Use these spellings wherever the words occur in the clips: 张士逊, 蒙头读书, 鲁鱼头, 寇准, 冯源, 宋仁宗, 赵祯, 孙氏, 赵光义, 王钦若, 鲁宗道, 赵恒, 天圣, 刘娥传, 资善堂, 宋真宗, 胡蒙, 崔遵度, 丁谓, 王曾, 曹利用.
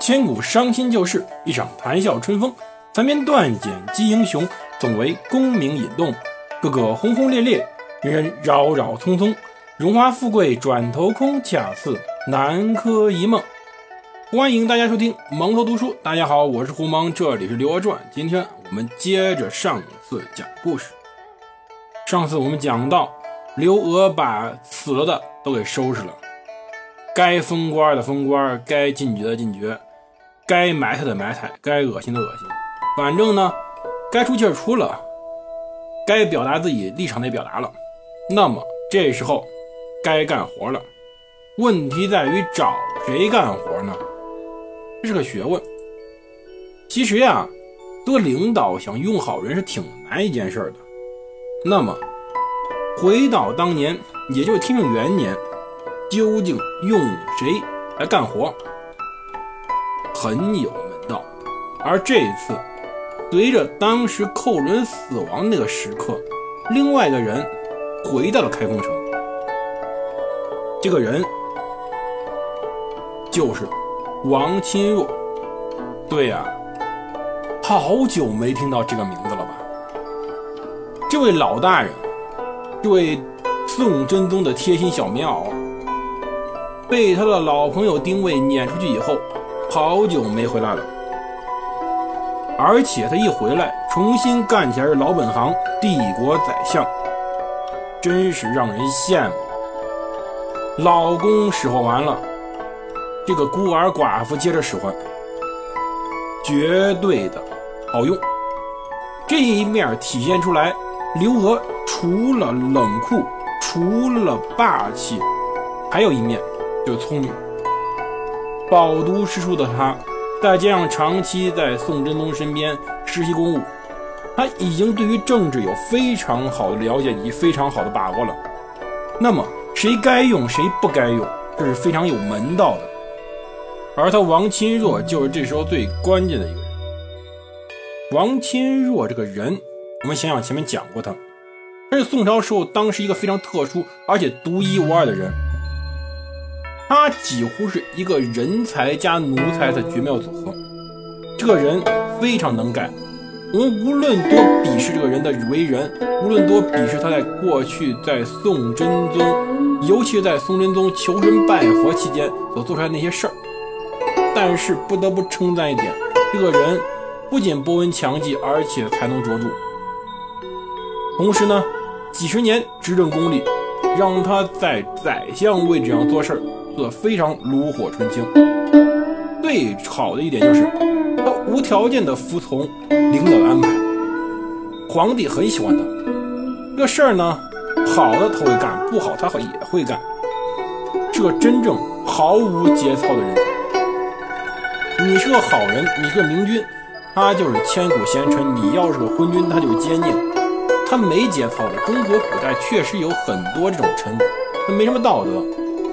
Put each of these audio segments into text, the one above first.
千古伤心旧事，一场谈笑春风。残篇断简击英雄，总为功名引动。个个轰轰烈烈，人人扰扰匆匆。荣华富贵转头空，恰似南柯一梦。欢迎大家收听蒙头读书，大家好，我是胡蒙，这里是《刘娥传》。今天我们接着上次讲故事。上次我们讲到，刘娥把死了的都给收拾了，该封官的封官，该进爵的进爵，该埋汰的埋汰，该恶心的恶心，反正呢，该出气儿出了，该表达自己立场的表达了。那么这时候该干活了，问题在于找谁干活呢？这是个学问。其实呀，做领导想用好人是挺难一件事的。那么回到当年，也就是天正元年，究竟用谁来干活，很有门道。而这一次，随着当时寇准死亡那个时刻，另外一个人回到了开封城。这个人就是王钦若。对呀，好久没听到这个名字了吧？这位老大人，这位宋真宗的贴心小棉袄，被他的老朋友丁谓撵出去以后，好久没回来了。而且他一回来，重新干起来是老本行，帝国宰相，真是让人羡慕。老公使唤完了，这个孤儿寡妇接着使唤，绝对的好用。这一面体现出来，刘娥除了冷酷，除了霸气，还有一面就是聪明。饱读诗书的他，再加上长期在宋真宗身边实习公务，他已经对于政治有非常好的了解以及非常好的把握了。那么谁该用谁不该用，这是非常有门道的。而他王钦若就是这时候最关键的一个人。王钦若这个人，我们想想前面讲过他，他是宋朝时候当时一个非常特殊而且独一无二的人。他几乎是一个人才加奴才的绝妙组合。这个人非常能改，我们无论多鄙视这个人的为人，无论多鄙视他在过去在宋真宗，尤其是在宋真宗求神拜佛期间所做出来的那些事儿，但是不得不称赞一点，这个人不仅博闻强记，而且才能卓著。同时呢，几十年执政功力让他在宰相位置上做事儿做得非常炉火纯青。最好的一点就是他无条件的服从领导的安排，皇帝很喜欢他。这事儿呢，好的他会干，不好他也会干，是个真正毫无节操的人才。你是个好人，你是个明君，他就是千古贤臣；你要是个昏君，他就是奸佞。他没节操的，中国古代确实有很多这种臣子，他没什么道德，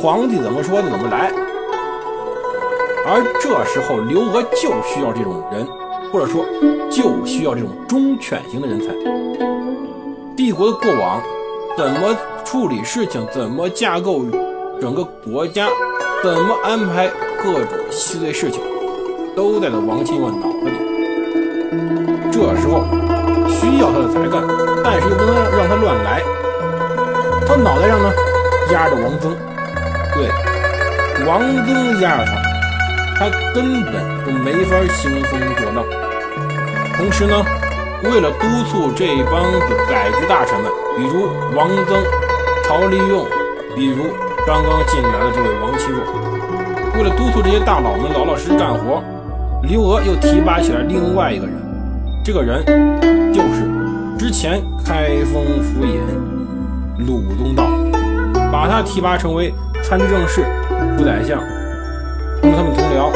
皇帝怎么说的怎么来。而这时候刘娥就需要这种人，或者说就需要这种忠犬型的人才。帝国的过往，怎么处理事情，怎么架构整个国家，怎么安排各种细碎事情，都在王钦若脑子里。这时候需要他的才干，但是又不能让他乱来。他脑袋上呢压着王曾，对，王曾压着他，他根本就没法兴风作浪。同时呢，为了督促这帮子宰执大臣们，比如王曾、曹利用，比如刚刚进来的这位王钦若，为了督促这些大佬们老老实实干活，刘娥又提拔起来另外一个人。这个人就是之前开封府尹鲁宗道，把他提拔成为参知政事、副宰相，跟他们同僚。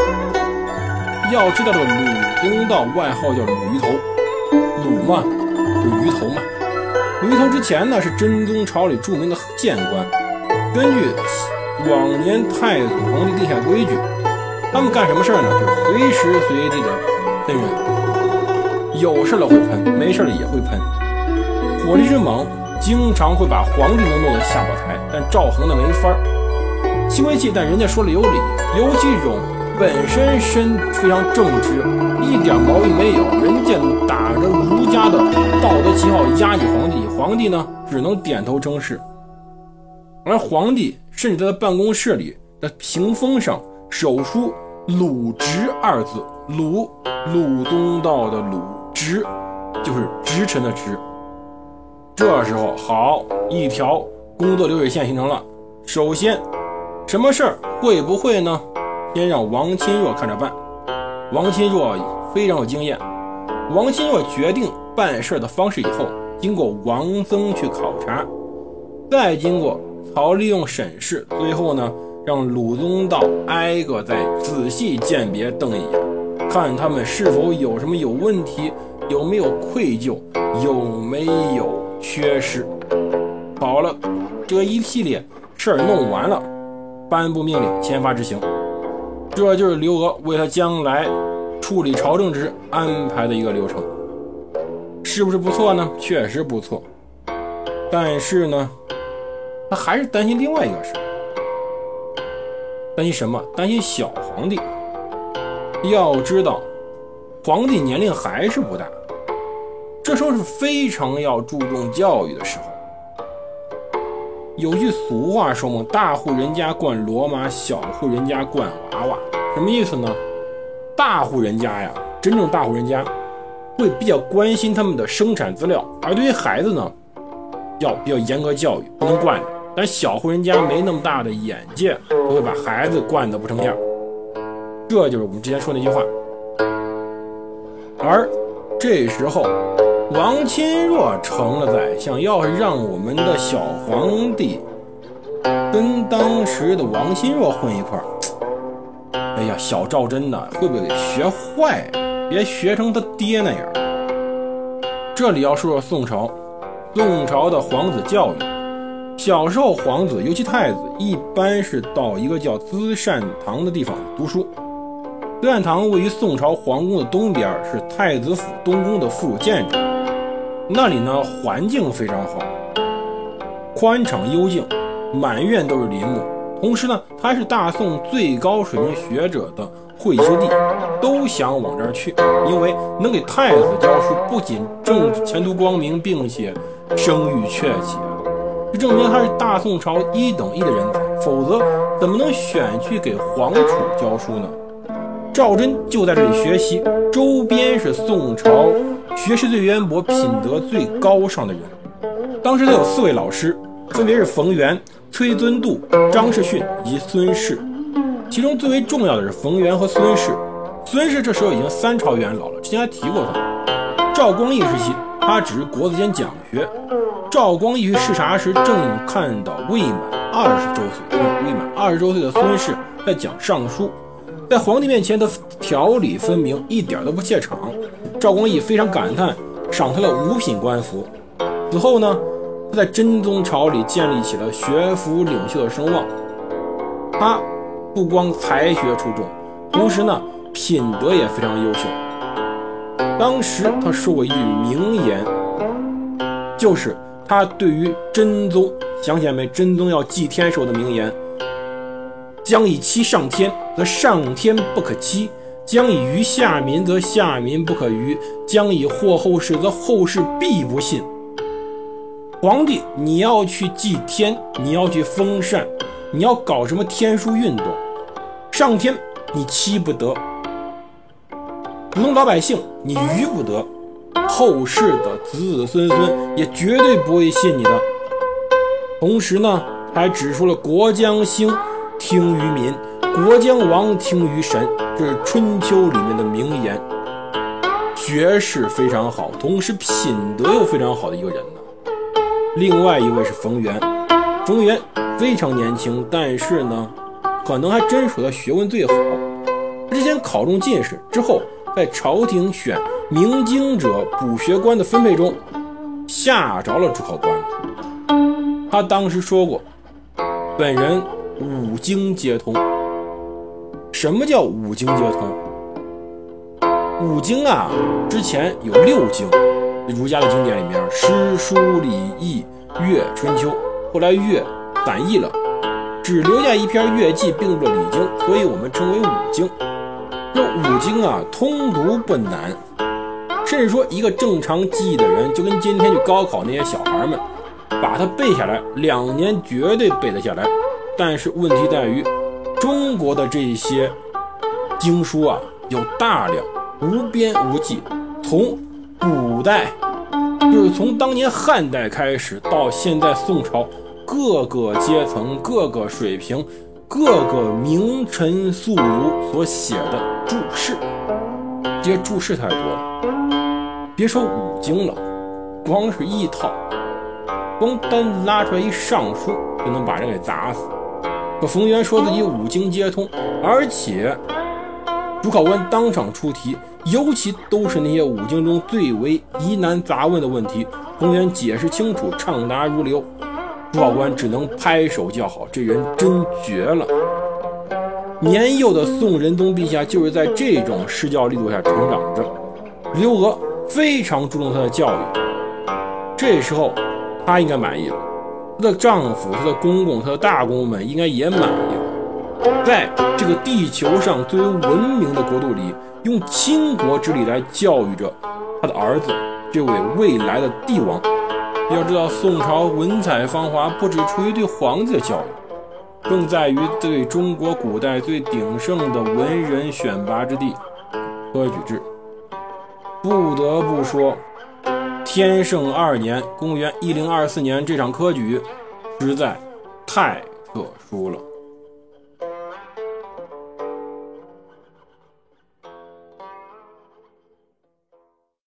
要知道这鲁宗道外号叫鲁鱼头，鲁嘛有鱼头嘛。鲁鱼头之前呢是真宗朝里著名的谏官，根据往年太祖皇帝定下规矩，他们干什么事呢，就随时随地的喷人。有事了会喷，没事了也会喷，火力之猛，经常会把皇帝弄得下不台。但赵恒的没法，兴归气，但人家说了有理。尤其这种本身非常正直，一点毛病没有，人家打着儒家的道德旗号压制皇帝，皇帝呢只能点头称是。而皇帝甚至在他办公室里的屏风上手书鲁直二字，鲁宗道的鲁，直就是直臣的直。这时候好，一条工作流水线形成了。首先什么事儿会不会呢？先让王钦若看着办。王钦若非常有经验，王钦若决定办事的方式以后，经过王曾去考察，再经过曹利用审视，最后呢让鲁宗道挨个再仔细鉴别瞪一眼，看他们是否有什么有问题，有没有愧疚，有没有缺失。好了，这一系列事儿弄完了，颁布命令，签发执行。这就是刘娥为他将来处理朝政之事安排的一个流程。是不是不错呢？确实不错。但是呢，他还是担心另外一个事。担心什么？担心小皇帝。要知道皇帝年龄还是不大，这时候是非常要注重教育的时候。有句俗话说嘛，大户人家惯骡马，小户人家惯娃娃。什么意思呢？大户人家呀，真正大户人家会比较关心他们的生产资料，而对于孩子呢要比较严格教育，不能惯着。但小户人家没那么大的眼界，就会把孩子惯得不成样。这就是我们之前说的那句话。而这时候王钦若成了宰相，要是让我们的小皇帝跟当时的王钦若混一块儿，哎呀，小赵真的会不会给学坏，别学成他爹那样。这里要说说宋朝的皇子教育。小时候皇子尤其太子一般是到一个叫资善堂的地方读书。资善堂位于宋朝皇宫的东边，是太子府东宫的附属建筑。那里呢环境非常好，宽敞幽静，满院都是林木。同时呢它是大宋最高水平学者的汇集地，都想往这儿去，因为能给太子教书，不仅政治前途光明，并且声誉鹊起，这证明他是大宋朝一等一的人才，否则怎么能选去给皇储教书呢？赵祯就在这里学习，周边是宋朝学识最渊博，品德最高尚的人。当时他有4位老师，分别是冯源、崔遵度、张士逊以及孙氏，其中最为重要的是冯源和孙氏。孙氏这时候已经3朝元老了，之前还提过他。赵光义时期他只是国子监讲学，赵光义去视察时正看到未满20周岁的孙氏在讲尚书，在皇帝面前的条理分明，一点都不怯场。赵光义非常感叹，赏他了5品官服。此后呢，他在真宗朝里建立起了学府领袖的声望。他不光才学出众，同时呢品德也非常优秀。当时他说过一句名言，就是他对于真宗，想起来没？真宗要祭天时候的名言，将以欺上天，则上天不可欺；将以愚下民，则下民不可愚；将以惑后世，则后世必不信。皇帝，你要去祭天，你要去封禅，你要搞什么天书运动，上天你欺不得，普通老百姓你愚不得，后世的子子孙孙也绝对不会信你的。同时呢，还指出了国将兴听于民，国将亡听于神，这是春秋里面的名言。学识非常好，同时品德又非常好的一个人呢。另外一位是冯源，冯源非常年轻，但是呢可能还真属他学问最好。之前考中进士之后，在朝廷选明经者补学官的分配中吓着了主考官了。他当时说过，本人五经皆通。什么叫五经皆通？五经啊，之前有6经，儒家的经典里面，诗书礼易乐春秋，后来乐散佚了，只留下一篇乐记并入了礼经，所以我们称为五经。那五经啊，通读不难，甚至说一个正常记忆的人，就跟今天去高考那些小孩们，把它背下来，2年绝对背得下来。但是问题在于，中国的这些经书啊，有大量无边无际，从古代，就是从当年汉代开始到现在宋朝，各个阶层、各个水平、各个名臣宿儒所写的注释，这些注释太多了，别说五经了，光是一套，光单拉出来一尚书就能把人给砸死。可冯源说自己五经皆通，而且主考官当场出题，尤其都是那些五经中最为疑难杂问的问题，冯源解释清楚，畅达如流，主考官只能拍手叫好，这人真绝了。年幼的宋仁宗陛下就是在这种施教力度下成长着，刘娥非常注重他的教育，这时候他应该满意了，他的丈夫、他的公公、他的大公们应该也满意了。在这个地球上最为文明的国度里，用倾国之力来教育着他的儿子，这位未来的帝王。要知道，宋朝文采芳华不只出于对皇帝的教育，更在于对中国古代最鼎盛的文人选拔之地科举制。不得不说，天圣2年，公元1024年，这场科举实在太特殊了。